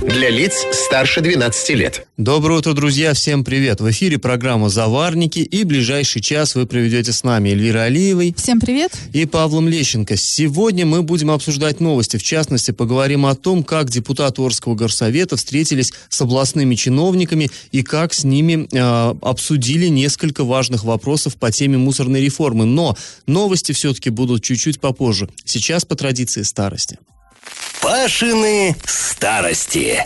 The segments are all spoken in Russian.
Для лиц старше 12 лет. Доброе утро, друзья. Всем привет. В эфире программа «Заварники». И ближайший час вы проведете с нами Эльвирой Алиевой. Всем привет. И Павлом Лещенко. Сегодня мы будем обсуждать новости. В частности, поговорим о том, как депутаты Орского горсовета встретились с областными чиновниками и как с ними обсудили несколько важных вопросов по теме мусорной реформы. Но новости все-таки будут чуть-чуть попозже. Сейчас по традиции старости. Пашины старости.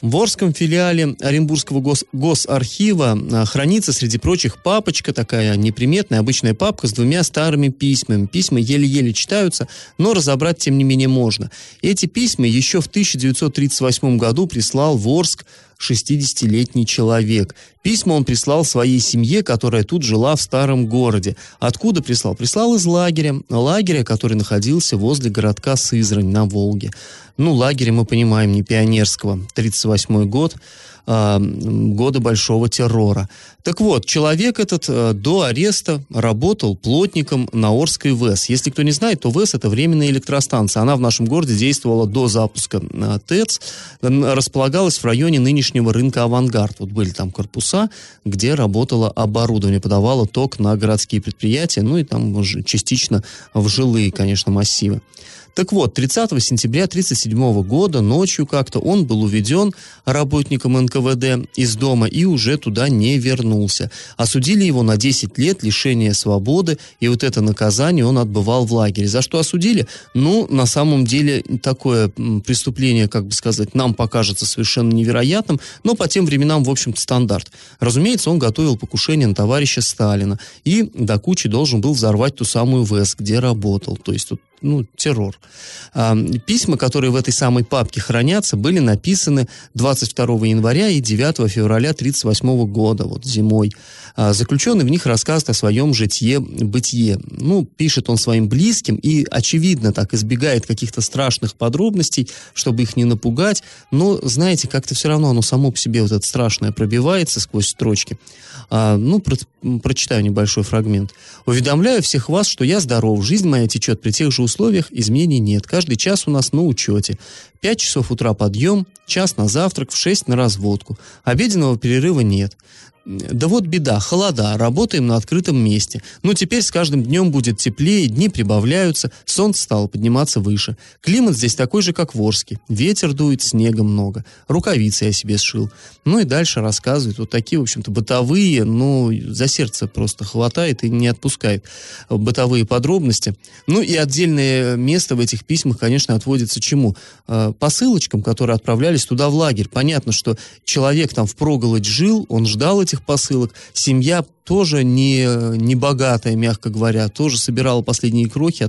В Орском филиале Оренбургского госархива хранится, среди прочих, папочка, такая неприметная, обычная папка с двумя старыми письмами. Письма еле-еле читаются, но разобрать, тем не менее, можно. Эти письма еще в 1938 году прислал в Орск 60-летний человек. Письма он прислал своей семье, которая тут жила в старом городе. Откуда прислал? Прислал из лагеря, который находился возле городка Сызрань на Волге. Ну, лагеря, мы понимаем, не пионерского. 38-й год, года большого террора. Так вот, человек этот до ареста работал плотником на Орской ВЭС. Если кто не знает, то ВЭС — это временная электростанция. Она в нашем городе действовала до запуска ТЭЦ, располагалась в районе нынешнего рынка Авангард. Вот были там корпуса, где работало оборудование, подавало ток на городские предприятия, ну и там уже частично в жилые, конечно, массивы. Так вот, 30 сентября 1937 года ночью как-то он был уведен работником НКВД из дома и уже туда не вернулся. Осудили его на 10 лет лишения свободы, и вот это наказание он отбывал в лагере. За что осудили? Ну, на самом деле, такое преступление, как бы сказать, нам покажется совершенно невероятным, но по тем временам, в общем-то, стандарт. Разумеется, он готовил покушение на товарища Сталина и до кучи должен был взорвать ту самую ВЭС, где работал. То есть тут террор. Письма, которые в этой самой папке хранятся, были написаны 22 января и 9 февраля 1938 года, вот зимой. Заключенный в них рассказывает о своем житье-бытие. Ну, пишет он своим близким и, очевидно, так избегает каких-то страшных подробностей, чтобы их не напугать. Но, знаете, как-то все равно оно само по себе, вот это страшное, пробивается сквозь строчки. Прочитаю небольшой фрагмент. «Уведомляю всех вас, что я здоров, жизнь моя течет при тех же условиях, изменений нет. Каждый час у нас на учете. 5 часов утра подъем, час на завтрак, в 6 на разводку. Обеденного перерыва нет. Да вот беда, холода, работаем на открытом месте. Но теперь с каждым днем будет теплее, дни прибавляются, солнце стало подниматься выше. Климат здесь такой же, как в Орске. Ветер дует, снега много. Рукавицы я себе сшил». Ну и дальше рассказывает. Вот такие, в общем-то, бытовые, за сердце просто хватает и не отпускает бытовые подробности. Ну и отдельное место в этих письмах, конечно, отводится чему? Посылочкам, которые отправлялись туда в лагерь. Понятно, что человек там впроголодь жил, он ждал этих посылок. Семья тоже не богатая, мягко говоря, тоже собирала последние крохи,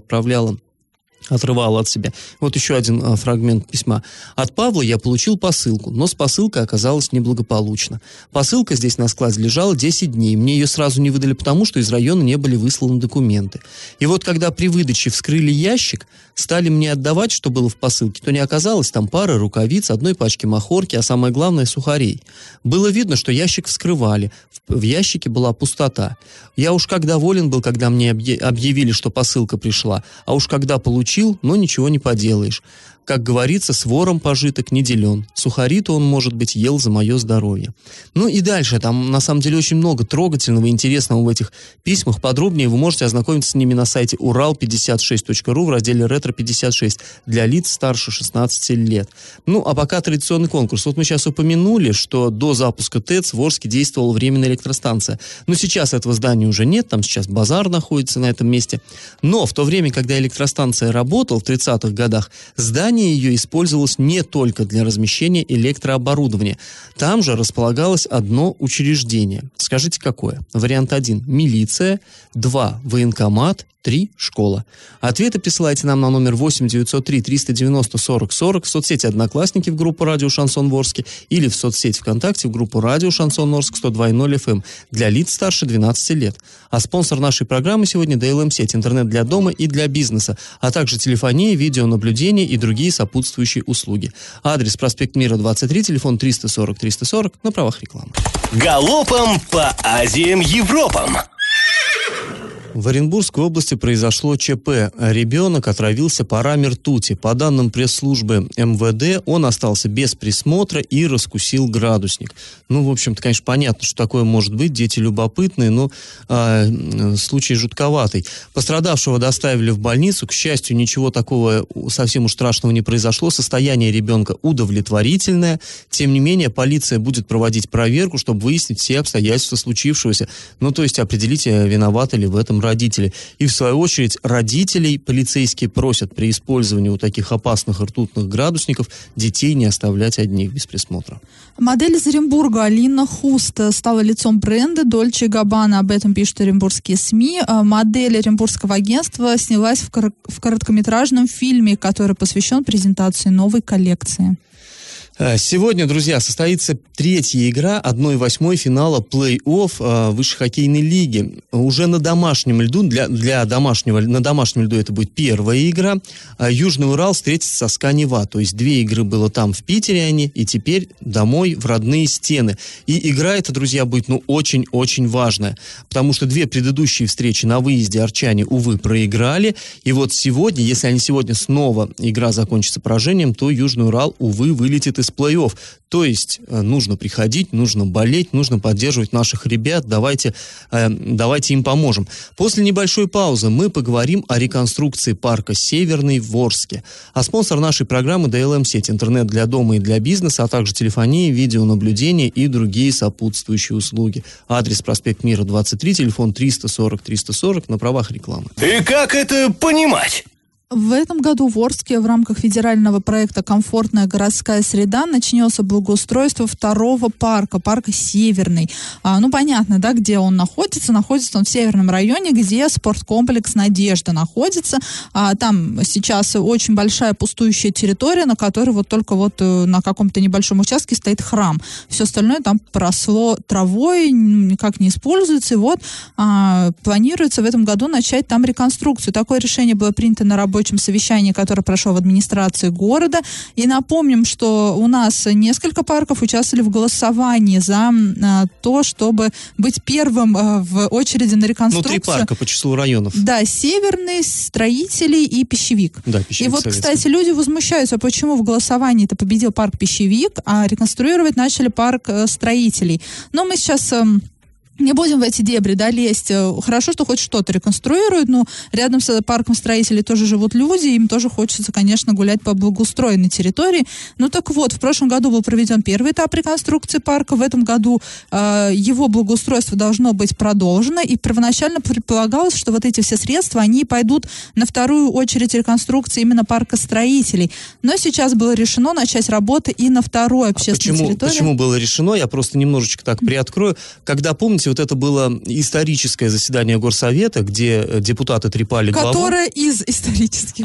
отрывала от себя. Вот еще один фрагмент письма. «От Павла я получил посылку, но с посылкой оказалось неблагополучно. Посылка здесь на складе лежала 10 дней. Мне ее сразу не выдали, потому что из района не были высланы документы. И вот когда при выдаче вскрыли ящик, стали мне отдавать, что было в посылке, то не оказалось там пары рукавиц, одной пачки махорки, а самое главное — сухарей. Было видно, что ящик вскрывали. В ящике была пустота. Я уж как доволен был, когда мне объявили, что посылка пришла. А уж когда получил, но ничего не поделаешь. Как говорится, с вором пожиток не делен. Сухари-то он, может быть, ел за мое здоровье». Ну и дальше. Там, на самом деле, очень много трогательного и интересного в этих письмах. Подробнее вы можете ознакомиться с ними на сайте урал56.ру в разделе «Ретро-56» для лиц старше 16 лет. Ну, а пока традиционный конкурс. Вот мы сейчас упомянули, что до запуска ТЭЦ в Орске действовала временная электростанция. Но сейчас этого здания уже нет. Там сейчас базар находится на этом месте. Но в то время, когда электростанция работала, в 30-х годах, здание ее использовалось не только для размещения электрооборудования. Там же располагалось одно учреждение. Скажите, какое? Вариант 1 – милиция, 2 – военкомат 3 школа. Ответы присылайте нам на номер 8-903-390-40-40 в соцсети «Одноклассники» в группу «Радио Шансон Орск» или в соцсети ВКонтакте в группу «Радио Шансон Орск» 102.0 FM для лиц старше 12 лет. А спонсор нашей программы сегодня – ДЛМ-сеть, интернет для дома и для бизнеса, а также телефония, видеонаблюдение и другие сопутствующие услуги. Адрес: проспект Мира, 23, телефон 340-340 на правах рекламы. Галопом по Азиям, Европам! В Оренбургской области произошло ЧП. Ребенок отравился парами ртути. По данным пресс-службы МВД, он остался без присмотра и раскусил градусник. Ну, в общем-то, конечно, понятно, что такое может быть. Дети любопытные, но случай жутковатый. Пострадавшего доставили в больницу. К счастью, ничего такого совсем уж страшного не произошло. Состояние ребенка удовлетворительное. Тем не менее, полиция будет проводить проверку, чтобы выяснить все обстоятельства случившегося. Ну, то есть определить, виноваты ли в этом родители. И в свою очередь родителей полицейские просят при использовании у таких опасных ртутных градусников детей не оставлять одних без присмотра. Модель из Оренбурга Алина Хуст стала лицом бренда Dolce & Gabbana. Об этом пишут оренбургские СМИ. Модель оренбургского агентства снялась в короткометражном фильме, который посвящен презентации новой коллекции. Сегодня, друзья, состоится третья игра 1/8 финала плей-офф высшей хоккейной лиги. Уже на домашнем льду, на домашнем льду это будет первая игра. Южный Урал встретится с Канева. То есть 2 игры было там, в Питере они, и теперь домой в родные стены. И игра эта, друзья, будет, ну, очень-очень важная. Потому что 2 предыдущие встречи на выезде арчане, увы, проиграли. И вот сегодня, если они сегодня снова игра закончится поражением, то Южный Урал, увы, вылетит из плей-офф. То есть нужно приходить, нужно болеть, нужно поддерживать наших ребят. Давайте им поможем. После небольшой паузы мы поговорим о реконструкции парка Северный в Ворске. А спонсор нашей программы — ДЛМ-сеть, интернет для дома и для бизнеса, а также телефония, видеонаблюдение и другие сопутствующие услуги. Адрес: проспект Мира, 23, телефон 340-340 на правах рекламы. И как это понимать? В этом году в Орске в рамках федерального проекта «Комфортная городская среда» начнется благоустройство 2-го парка, парка Северный. Ну, понятно, да, где он находится. Находится он в северном районе, где спорткомплекс «Надежда» находится. Там сейчас очень большая пустующая территория, на которой вот только вот на каком-то небольшом участке стоит храм. Все остальное там поросло травой, никак не используется. И вот планируется в этом году начать там реконструкцию. Такое решение было принято на работе совещании, которое прошло в администрации города. И напомним, что у нас несколько парков участвовали в голосовании за то, чтобы быть первым в очереди на реконструкцию. Ну, 3 парка по числу районов. Да, Северный, Строителей и Пищевик. Да, Пищевик. И вот, кстати, люди возмущаются, почему в голосовании-то победил парк Пищевик, а реконструировать начали парк Строителей. Но мы сейчас не будем в эти дебри, да, лезть. Хорошо, что хоть что-то реконструируют, но рядом с парком Строителей тоже живут люди, им тоже хочется, конечно, гулять по благоустроенной территории. Ну так вот, в прошлом году был проведен первый этап реконструкции парка, в этом году его благоустройство должно быть продолжено, и первоначально предполагалось, что вот эти все средства, они пойдут на вторую очередь реконструкции именно парка Строителей. Но сейчас было решено начать работы и на второй общественной территории. Почему было решено? Я просто немножечко так приоткрою. Когда, помните, вот это было историческое заседание Горсовета, где депутаты трепали главу. Которое из исторических?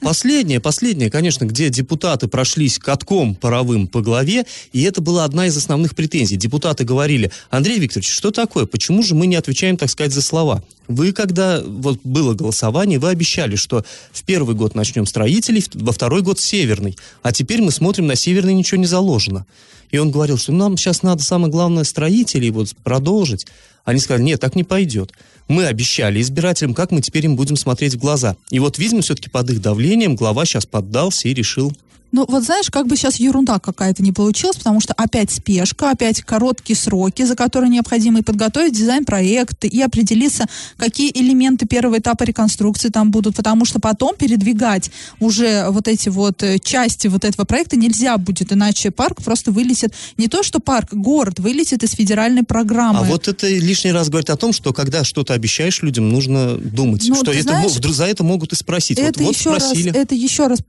Последнее? Последнее, конечно, где депутаты прошлись катком паровым по голове, и это была одна из основных претензий. Депутаты говорили: Андрей Викторович, что такое? Почему же мы не отвечаем, так сказать, за слова? Вы, когда вот было голосование, вы обещали, что в первый год начнем Строителей, во второй год Северный. А теперь мы смотрим, на Северный ничего не заложено. И он говорил, что нам сейчас надо, самое главное, Строителей вот продолжить. Они сказали: нет, так не пойдет. Мы обещали избирателям, как мы теперь им будем смотреть в глаза. И вот, видимо, все-таки под их давлением глава сейчас поддался и решил. Ну, вот знаешь, как бы сейчас ерунда какая-то не получилась, потому что опять спешка, опять короткие сроки, за которые необходимо и подготовить дизайн-проект, и определиться, какие элементы первого этапа реконструкции там будут, потому что потом передвигать уже вот эти вот части вот этого проекта нельзя будет, иначе парк просто вылетит. Не то, что парк, город вылетит из федеральной программы. А вот это лишний раз говорит о том, что когда что-то обещаешь людям, нужно думать, ну, что это, знаешь, за это могут и спросить. Это, вот еще, спросили. Раз, это еще раз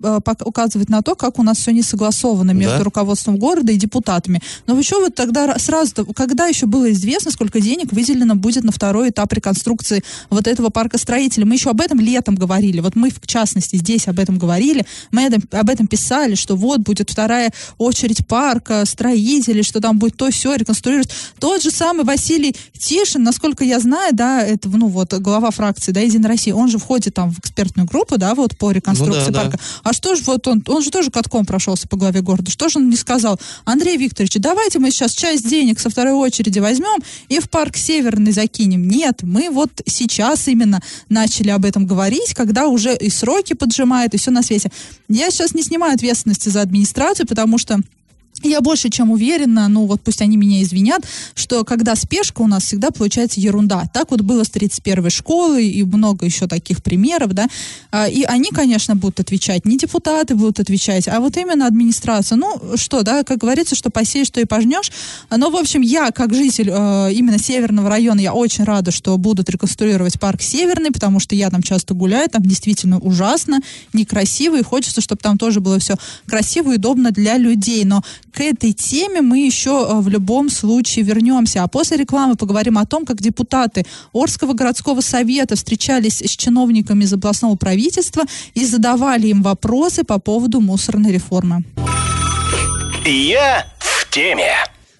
указывает на то, как как у нас все не согласовано между руководством города и депутатами. Но еще вот тогда сразу, когда еще было известно, сколько денег выделено будет на второй этап реконструкции вот этого парка Строителей. Мы еще об этом летом говорили. Вот мы, в частности, здесь об этом говорили. Мы об этом писали, что вот будет вторая очередь парка Строителей, что там будет то все реконструировать. Тот же самый Василий Тишин, насколько я знаю, да, это, ну вот, глава фракции, да, Единая Россия, он же входит там в экспертную группу, да, вот по реконструкции парка. А что же вот он же тоже катком прошелся по главе города, что же он не сказал? Андрей Викторович, давайте мы сейчас часть денег со второй очереди возьмем и в парк Северный закинем. Нет, мы вот сейчас именно начали об этом говорить, когда уже и сроки поджимают, и все на свете. Я сейчас не снимаю ответственности за администрацию, потому что я больше чем уверена, ну вот пусть они меня извинят, что когда спешка, у нас всегда получается ерунда. Так вот было с 31-й школой и много еще таких примеров, да. И они, конечно, будут отвечать, не депутаты будут отвечать, а вот именно администрация. Ну что, да, как говорится, что посеешь, то и пожнешь. Но, в общем, я, как житель именно Северного района, я очень рада, что будут реконструировать парк Северный, потому что я там часто гуляю, там действительно ужасно, некрасиво, и хочется, чтобы там тоже было все красиво и удобно для людей. Но к этой теме мы еще в любом случае вернемся. А после рекламы поговорим о том, как депутаты Орского городского совета встречались с чиновниками из областного правительства и задавали им вопросы по поводу мусорной реформы. Я в теме.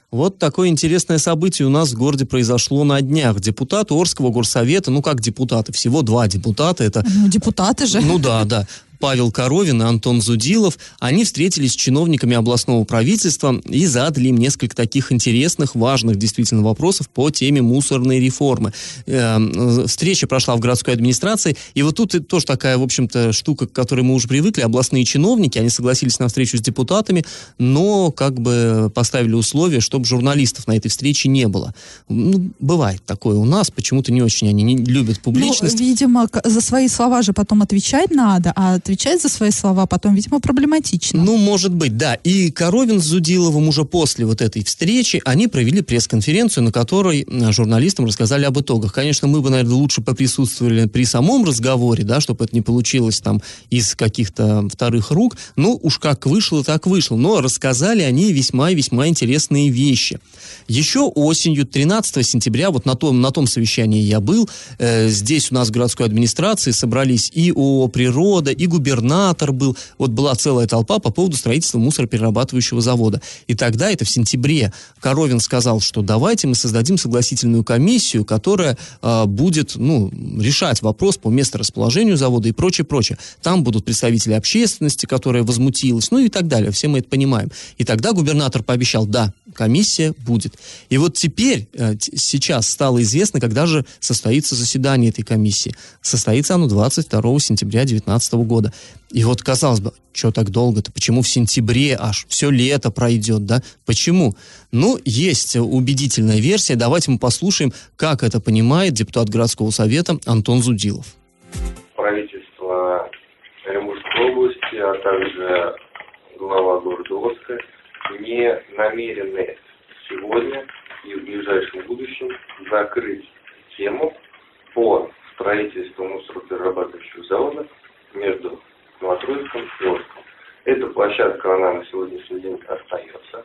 Вот такое интересное событие у нас в городе произошло на днях. Депутаты Орского горсовета, ну как депутаты, всего 2 депутата. Это... Ну, депутаты же. Ну да, да. Павел Коровин и Антон Зудилов, они встретились с чиновниками областного правительства и задали им несколько таких интересных, важных действительно вопросов по теме мусорной реформы. Встреча прошла в городской администрации, и вот тут тоже такая, в общем-то, штука, к которой мы уже привыкли. Областные чиновники, они согласились на встречу с депутатами, но как бы поставили условие, чтобы журналистов на этой встрече не было. Ну, бывает такое у нас, почему-то не очень они не любят публичность. Ну, видимо, за свои слова же потом отвечать надо, а отвечать за свои слова потом, видимо, проблематично. Ну, может быть, да. И Коровин с Зудиловым уже после вот этой встречи они провели пресс-конференцию, на которой журналистам рассказали об итогах. Конечно, мы бы, наверное, лучше поприсутствовали при самом разговоре, да, чтобы это не получилось там из каких-то вторых рук. Ну, уж как вышло, так вышло. Но рассказали они весьма и весьма интересные вещи. Еще осенью, 13 сентября, вот на том совещании я был, здесь у нас в городской администрации собрались и ООО «Природа», и губернатор был. Вот была целая толпа по поводу строительства мусороперерабатывающего завода. И тогда, это в сентябре, Коровин сказал, что давайте мы создадим согласительную комиссию, которая будет, ну, решать вопрос по месторасположению завода и прочее, прочее. Там будут представители общественности, которая возмутилась, ну и так далее. Все мы это понимаем. И тогда губернатор пообещал, да, комиссия будет. И вот теперь, сейчас стало известно, когда же состоится заседание этой комиссии. Состоится оно 22 сентября 2019 года. И вот, казалось бы, что так долго-то? Почему в сентябре аж? Все лето пройдет, да? Почему? Ну, есть убедительная версия. Давайте мы послушаем, как это понимает депутат городского совета Антон Зудилов. Правительство Оренбургской области, а также глава города Орска не намерены сегодня и в ближайшем будущем закрыть тему по строительству мусороперерабатывающего завода между Новотроицком и Орском. Эта площадка, она на сегодняшний день остается.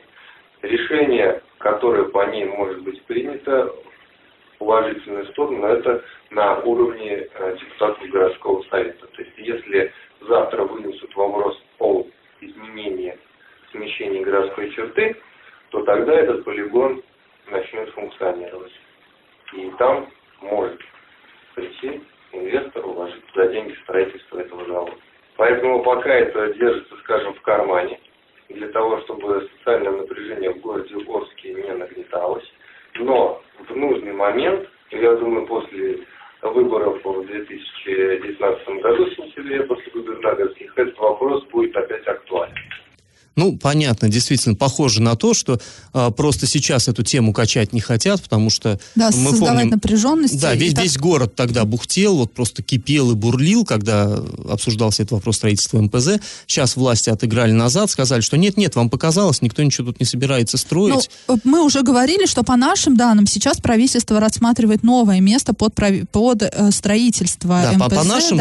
Решение, которое по ней может быть принято в положительную сторону, но это на уровне депутатов городского совета. То есть, если завтра вынесут вопрос о изменении смещения городской черты, то тогда этот полигон начнет функционировать. И там может прийти инвестор, уложить туда деньги строительства этого завода. Поэтому пока это держится, скажем, в кармане, для того, чтобы социальное напряжение в городе Орске не нагнеталось. Но в нужный момент, я думаю, после выборов в 2019 году, в сентябре, после губернаторских, этот вопрос будет опять актуален. Ну, понятно, действительно, похоже на то, что просто сейчас эту тему качать не хотят, потому что... Да, мы создавать помним, напряженность. Да, весь город тогда бухтел, вот просто кипел и бурлил, когда обсуждался этот вопрос строительства МПЗ. Сейчас власти отыграли назад, сказали, что нет, вам показалось, никто ничего тут не собирается строить. Но мы уже говорили, что по нашим данным сейчас правительство рассматривает новое место под строительство МПЗ.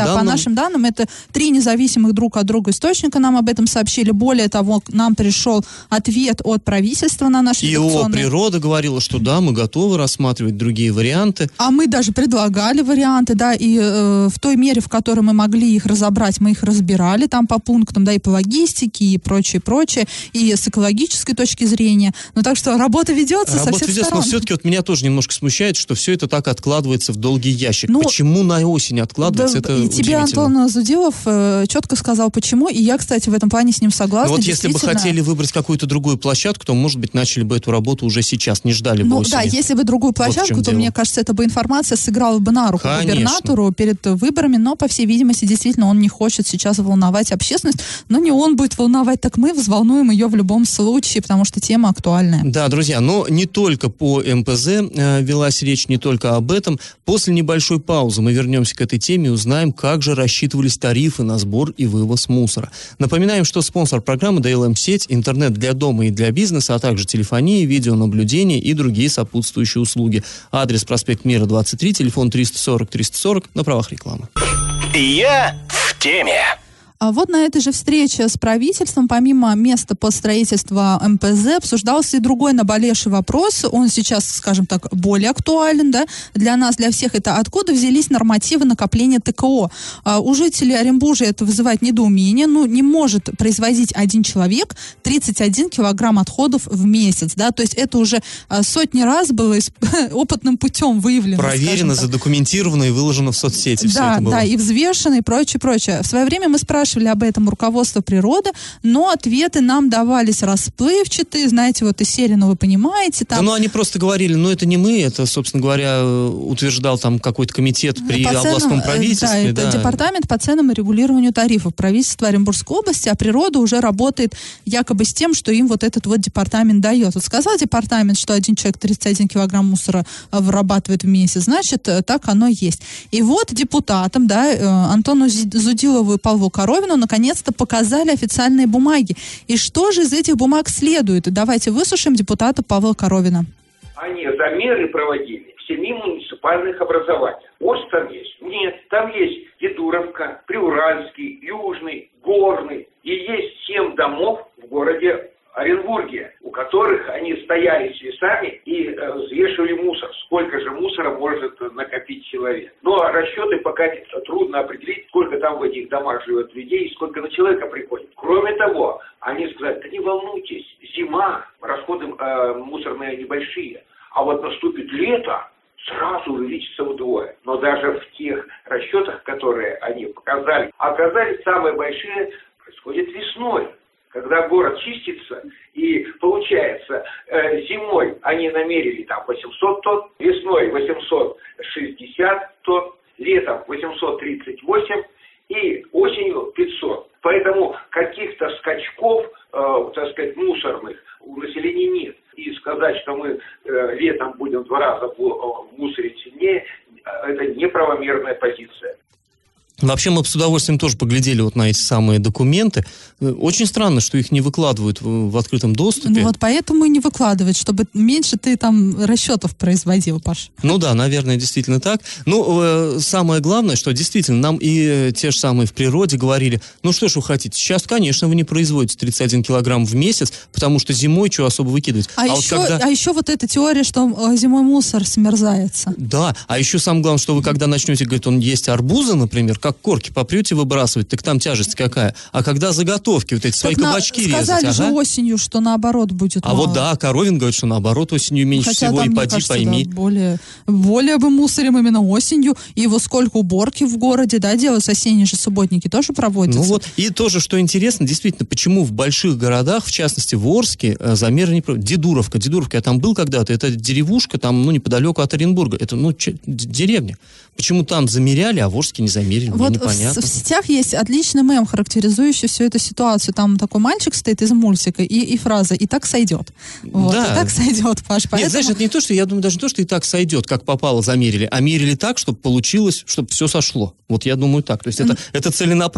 По нашим данным, это 3 независимых друг от друга источника нам об этом сообщили. Более того, нам пришел ответ от правительства на наши редакционные... ИО «Природа» говорила, что да, мы готовы рассматривать другие варианты. А мы даже предлагали варианты, да, и в той мере, в которой мы могли их разобрать, мы их разбирали там по пунктам, да, и по логистике, и прочее, и с экологической точки зрения. Ну, так что работа ведется со всех сторон. Но все-таки вот меня тоже немножко смущает, что все это так откладывается в долгий ящик. Ну, почему на осень откладывается, да, это и удивительно. Тебе Антон Зудилов четко сказал, почему, и я, кстати, в этом плане с ним согласна. Но вот если бы хотели выбрать какую-то другую площадку, то, может быть, начали бы эту работу уже сейчас, не ждали бы осени. Да, если бы другую площадку, вот то, мне кажется, эта бы информация сыграла бы на руку губернатору перед выборами, но, по всей видимости, действительно, он не хочет сейчас волновать общественность, но не он будет волновать, так мы взволнуем ее в любом случае, потому что тема актуальная. Да, друзья, но не только по МПЗ велась речь, не только об этом. После небольшой паузы мы вернемся к этой теме и узнаем, как же рассчитывались тарифы на сбор и вывоз мусора. Напоминаем, что спонсор программы ДЛМ-сеть, интернет для дома и для бизнеса, а также телефонии, видеонаблюдение и другие сопутствующие услуги. Адрес: проспект Мира, 23, телефон 340-340, на правах рекламы. Я в теме. А вот на этой же встрече с правительством, помимо места под строительство МПЗ, обсуждался и другой наболевший вопрос. Он сейчас, скажем так, более актуален, да, для нас, для всех. Это откуда взялись нормативы накопления ТКО. У жителей Оренбуржья это вызывает недоумение. Ну, не может производить один человек 31 килограмм отходов в месяц, да. То есть это уже сотни раз было опытным путем выявлено. Проверено, задокументировано и выложено в соцсети. Да, да, и взвешено, и прочее. В свое время мы спрашивали об этом руководство природы, но ответы нам давались расплывчатые, знаете, вот из серии, ну вы понимаете, там... Да, ну они просто говорили, ну это не мы, это, собственно говоря, утверждал там какой-то комитет при областном правительстве. Да, это департамент по ценам и регулированию тарифов правительства Оренбургской области, а природа уже работает якобы с тем, что им вот этот вот департамент дает. Вот сказал департамент, что один человек 31 килограмм мусора вырабатывает в месяц, значит, так оно есть. И вот депутатам, да, Антону Зудилову и Павлу Коровину наконец-то показали официальные бумаги. И что же из этих бумаг следует? Давайте выслушаем депутата Павла Коровина. Они замеры проводили в 7 муниципальных образованиях. Орск там есть? Нет. Там есть Едуровка, Приуральский, Южный, Горный. И есть 7 домов в городе Оренбурге, у которых они стояли с весами и взвешивали мусор. Сколько же мусора может накопить человек? Но расчеты пока трудно определить, сколько там в этих домах живет людей и сколько на человека приходит. Кроме того, они сказали, да не волнуйтесь, зима, расходы мусорные небольшие, а вот наступит лето, сразу увеличится вдвое. Но даже в тех расчетах, которые они показали, оказались самые большие, происходит весной. Когда город чистится, и получается, зимой они намерили там 800 тонн, весной 860 тонн, летом 838 и осенью 500. Поэтому каких-то скачков, так сказать, мусорных у населения нет. И сказать, что мы летом будем в 2 раза мусорить сильнее, это неправомерная позиция. Вообще мы с удовольствием тоже поглядели вот на эти самые документы. Очень странно, что их не выкладывают в открытом доступе. Ну вот поэтому и не выкладывают, чтобы меньше ты там расчетов производил, Паш. Ну да, наверное, действительно так. Но самое главное, что действительно нам и те же самые в природе говорили, ну что ж вы хотите, сейчас, конечно, вы не производите 31 килограмм в месяц, потому что зимой чего особо выкидывать. А еще вот эта теория, что зимой мусор смерзается. Да, а еще самое главное, что вы когда начнете, говорит, он есть арбузы, например, как корки попрете выбрасывать, так там тяжесть какая. А когда заготовки, вот эти так свои кабачки резать. Сказали же осенью, что наоборот будет мало. Вот да, Коровин говорит, что наоборот осенью меньше хотя всего, там, и поди пойми. Да, более бы мусорим именно осенью, и вот сколько уборки в городе, да, делают, осенние же субботники тоже проводятся. Ну вот, и тоже, что интересно, действительно, почему в больших городах, в частности в Орске, замеры не проводят. Дедуровка, я там был когда-то, это деревушка там, ну, неподалеку от Оренбурга, это, ну, деревня. Почему там замеряли, а в Орске не замерили? Вот в сетях есть отличный мем, характеризующий всю эту ситуацию. Там такой мальчик стоит из мультика, и фраза «и так сойдет». Вот, да. «И так сойдет», Паш. Поэтому... Нет, знаешь, это не то, что, я думаю, даже не то, что «и так сойдет», как попало, замерили, а мерили так, чтобы получилось, чтобы все сошло. Вот я думаю так. То есть это целенаправленно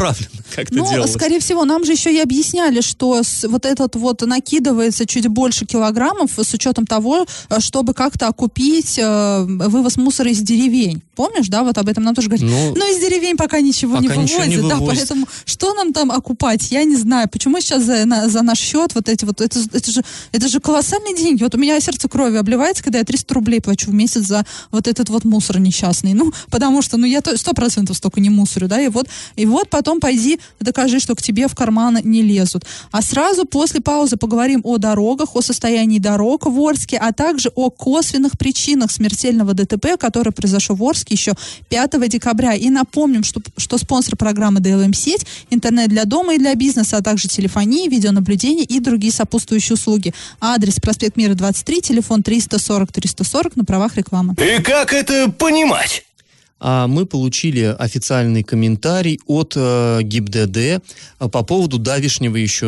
как-то делалось. Ну, скорее всего, нам же еще и объясняли, что вот этот вот накидывается чуть больше килограммов с учетом того, чтобы как-то окупить вывоз мусора из деревень. Помнишь, да, вот об этом нам тоже говорили. Но из деревень пока ничего не вывозят, да, поэтому что нам там окупать, я не знаю. Почему сейчас за наш счет вот эти вот, это же колоссальные деньги. Вот у меня сердце кровью обливается, когда я 300 рублей плачу в месяц за вот этот вот мусор несчастный. Ну, потому что, я 100% столько не мусорю, да, и вот потом пойди докажи, что к тебе в карманы не лезут. А сразу после паузы поговорим о дорогах, о состоянии дорог в Орске, а также о косвенных причинах смертельного ДТП, который произошел в Орске еще 5 декабря. И напомним, что спонсор программы ДЛМ-сеть, интернет для дома и для бизнеса, а также телефонии, видеонаблюдение и другие сопутствующие услуги. Адрес: проспект Мира, 23, телефон 340-340, на правах рекламы. И как это понимать? А мы получили официальный комментарий от ГИБДД по поводу давешнего еще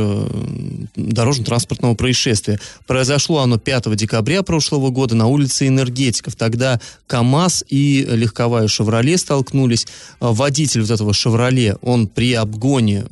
дорожно-транспортного происшествия. Произошло оно 5 декабря прошлого года на улице Энергетиков. Тогда КАМАЗ и легковая «Шевроле» столкнулись. Водитель вот этого «Шевроле», он при обгоне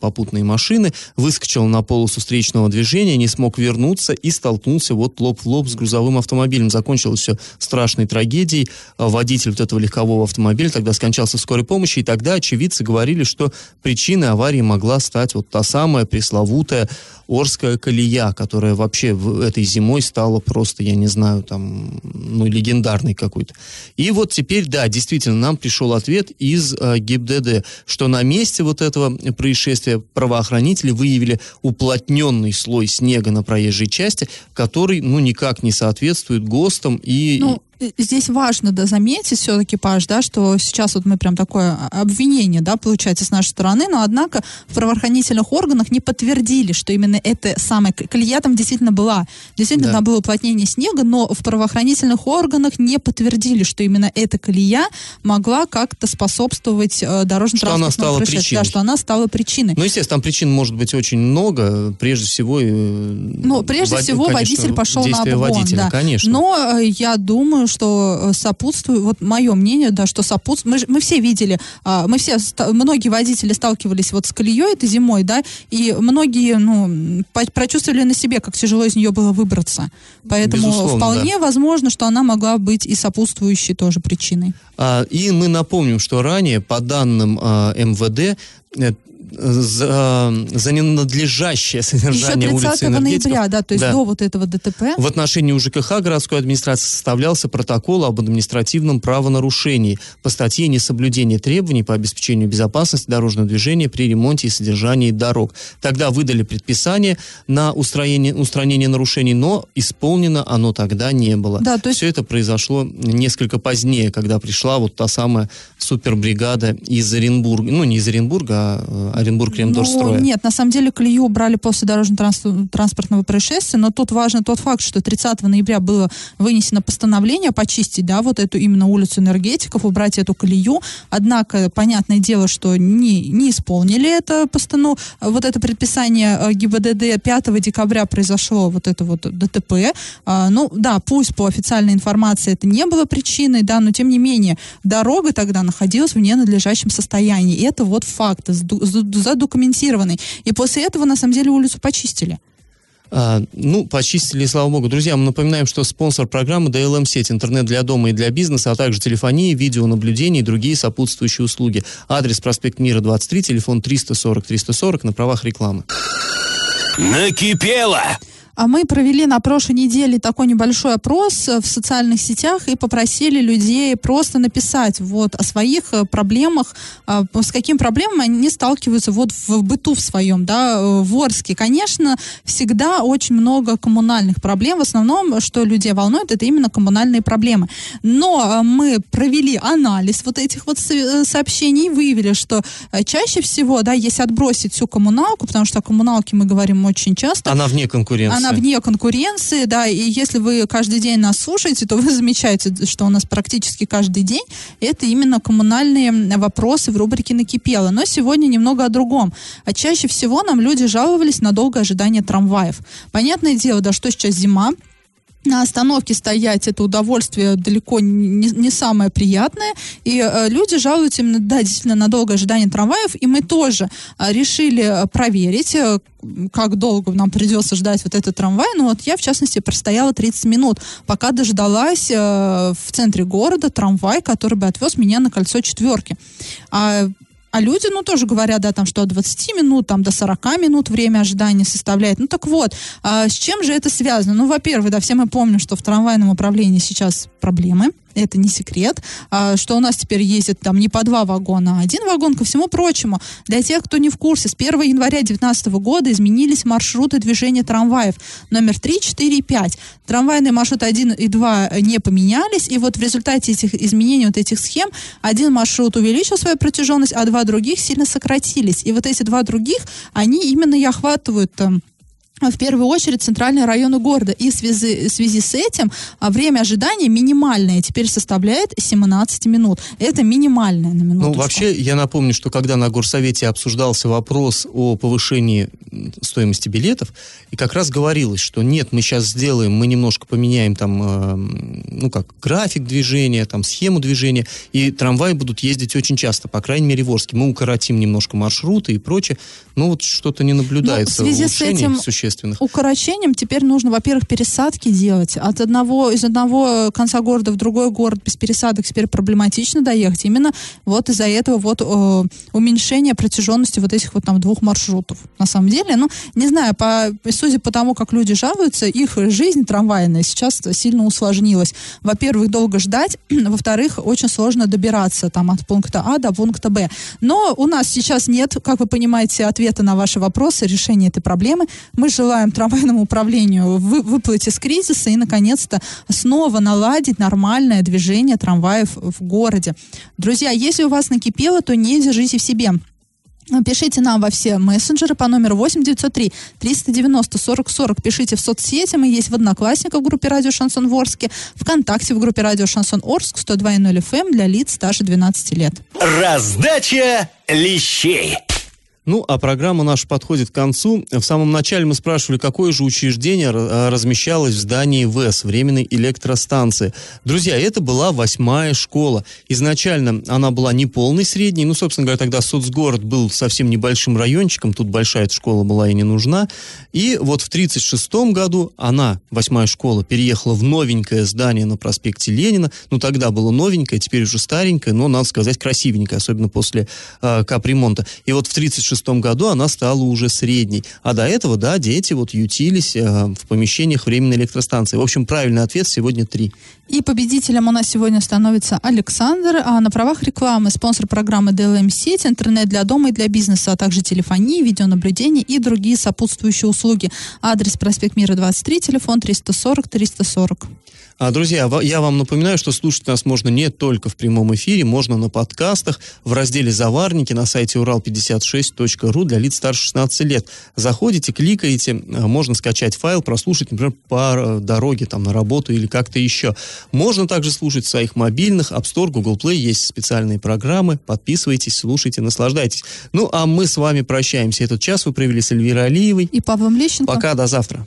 попутной машины выскочил на полосу встречного движения, не смог вернуться и столкнулся вот лоб в лоб с грузовым автомобилем. Закончилось все страшной трагедией. Водитель вот этого легкового автомобиль тогда скончался в скорой помощи, и тогда очевидцы говорили, что причиной аварии могла стать вот та самая пресловутая Орская колея, которая вообще этой зимой стала просто, легендарной какой-то. И вот теперь, да, действительно, нам пришел ответ из ГИБДД, что на месте вот этого происшествия правоохранители выявили уплотненный слой снега на проезжей части, который, никак не соответствует ГОСТам и... Здесь важно заметить все-таки, Паш, да, что сейчас вот мы прям такое обвинение, да, получается, с нашей стороны, но, однако, в правоохранительных органах не подтвердили, что именно эта самая колея там действительно была. Действительно, да. Там было уплотнение снега, но в правоохранительных органах не подтвердили, что именно эта колея могла как-то способствовать дорожно-транспортному происшествию. Да, что она стала причиной. Естественно, там причин может быть очень много. Прежде всего... водитель пошел на обгон. Водителя, да. Конечно. Но я думаю, что сопутствует, вот мое мнение, да, что сопутствует, мы все видели, многие водители сталкивались вот с колеей этой зимой, да, и многие, прочувствовали на себе, как тяжело из нее было выбраться. Поэтому безусловно, вполне возможно, что она могла быть и сопутствующей тоже причиной. И мы напомним, что ранее, по данным МВД, за ненадлежащее содержание улицы Энергетиков. Еще 30 ноября, да, то есть до вот этого ДТП. В отношении УЖКХ городской администрации составлялся протокол об административном правонарушении по статье «Несоблюдение требований по обеспечению безопасности дорожного движения при ремонте и содержании дорог». Тогда выдали предписание на устранение нарушений, но исполнено оно тогда не было. Да, то есть... Все это произошло несколько позднее, когда пришла вот та самая супербригада из Оренбурга. Не из Оренбурга, а Оренбург-Ремдорстроя. Нет, на самом деле колею убрали после дорожно-транспортного происшествия, но тут важен тот факт, что 30 ноября было вынесено постановление почистить, да, вот эту именно улицу Энергетиков, убрать эту колею. Однако, понятное дело, что не исполнили это вот это предписание ГИБДД. 5 декабря произошло вот это вот ДТП. Пусть по официальной информации это не было причиной, да, но тем не менее дорога тогда находилась в ненадлежащем состоянии. И это вот факт, задокументированный. И после этого, на самом деле, улицу почистили. Почистили, слава богу. Друзья, мы напоминаем, что спонсор программы ДЛМ-сеть, интернет для дома и для бизнеса, а также телефонии, видеонаблюдение и другие сопутствующие услуги. Адрес: проспект Мира, 23, телефон 340-340, на правах рекламы. Накипело! А мы провели на прошлой неделе такой небольшой опрос в социальных сетях и попросили людей просто написать вот о своих проблемах, с каким проблемами они сталкиваются вот в быту в своем, да, в Орске. Конечно, всегда очень много коммунальных проблем. В основном, что людей волнует, это именно коммунальные проблемы. Но мы провели анализ вот этих вот сообщений и выявили, что чаще всего, да, если отбросить всю коммуналку, потому что о коммуналке мы говорим очень часто. Она вне конкуренции. она вне конкуренции, да, и если вы каждый день нас слушаете, то вы замечаете, что у нас практически каждый день это именно коммунальные вопросы в рубрике «Накипело». Но сегодня немного о другом. А чаще всего нам люди жаловались на долгое ожидание трамваев. Понятное дело, да, что сейчас зима, на остановке стоять это удовольствие далеко не самое приятное. И люди жалуются именно, да, действительно, на долгое ожидание трамваев. И мы тоже решили проверить, как долго нам придется ждать вот этот трамвай. Ну вот я, в частности, простояла 30 минут, пока дождалась в центре города трамвай, который бы отвез меня на кольцо четверки. А люди, ну, тоже говорят, да, там, что от 20 минут, там, до 40 минут время ожидания составляет. Ну, так вот, с чем же это связано? Ну, во-первых, да, все мы помним, что в трамвайном управлении сейчас проблемы. Это не секрет, что у нас теперь ездит там не по два вагона, а один вагон. Ко всему прочему, для тех, кто не в курсе, с 1 января 2019 года изменились маршруты движения трамваев номер 3, 4 и 5. Трамвайные маршруты 1 и 2 не поменялись, и вот в результате этих изменений, вот этих схем, один маршрут увеличил свою протяженность, а два других сильно сократились. И вот эти два других, они именно и охватывают в первую очередь центральные районы города. И в связи с этим время ожидания минимальное теперь составляет 17 минут. Это минимальное, на минуту. Ну, вообще, я напомню, что когда на горсовете обсуждался вопрос о повышении стоимости билетов, и как раз говорилось, что нет, мы сейчас сделаем, мы немножко поменяем там, ну как, график движения, там, схему движения, и трамваи будут ездить очень часто, по крайней мере, в Орске. Мы укоротим немножко маршруты и прочее, но вот что-то не наблюдается в связи с этим существенно. Укорочением теперь нужно, во-первых, пересадки делать. Из одного конца города в другой город без пересадок теперь проблематично доехать. Именно вот из-за этого вот уменьшение протяженности вот этих вот там двух маршрутов. На самом деле, ну, не знаю, судя по тому, как люди жалуются, их жизнь трамвайная сейчас сильно усложнилась. Во-первых, долго ждать. Во-вторых, очень сложно добираться там от пункта А до пункта Б. Но у нас сейчас нет, как вы понимаете, ответа на ваши вопросы, решения этой проблемы. Мы желаем трамвайному управлению выплыть из кризиса и, наконец-то, снова наладить нормальное движение трамваев в городе. Друзья, если у вас накипело, то не держите в себе. Пишите нам во все мессенджеры по номеру 8-903-390-40-40. Пишите в соцсети. Мы есть в Одноклассниках в группе «Радио Шансон Орск», ВКонтакте в группе «Радио Шансон Орск», 102.0 FM для лиц старше 12 лет. Раздача лещей. Ну, а программа наша подходит к концу. В самом начале мы спрашивали, какое же учреждение размещалось в здании ВЭС, временной электростанции. Друзья, это была 8-я школа. Изначально она была не полной средней. Ну, собственно говоря, тогда соцгород был совсем небольшим райончиком. Тут большая школа была и не нужна. И вот в 1936 году она, 8-я школа, переехала в новенькое здание на проспекте Ленина. Ну, тогда было новенькое, теперь уже старенькое, но, надо сказать, красивенькое, особенно после капремонта. И вот в 1936 году она стала уже средней. А до этого, да, дети вот ютились в помещениях временной электростанции. В общем, правильный ответ сегодня 3. И победителем у нас сегодня становится Александр. А на правах рекламы спонсор программы ДЛМ-сеть, интернет для дома и для бизнеса, а также телефонии, видеонаблюдение и другие сопутствующие услуги. Адрес: проспект Мира, 23, телефон 340-340. Друзья, я вам напоминаю, что слушать нас можно не только в прямом эфире, можно на подкастах, в разделе «Заварники» на сайте урал56.ру для лиц старше 16 лет. Заходите, кликаете, можно скачать файл, прослушать, например, по дороге там, на работу или как-то еще. Можно также слушать в своих мобильных, App Store, Google Play, есть специальные программы. Подписывайтесь, слушайте, наслаждайтесь. Ну, а мы с вами прощаемся. Этот час вы провели с Эльвирой Алиевой и Павлом Лещенко. Пока, до завтра.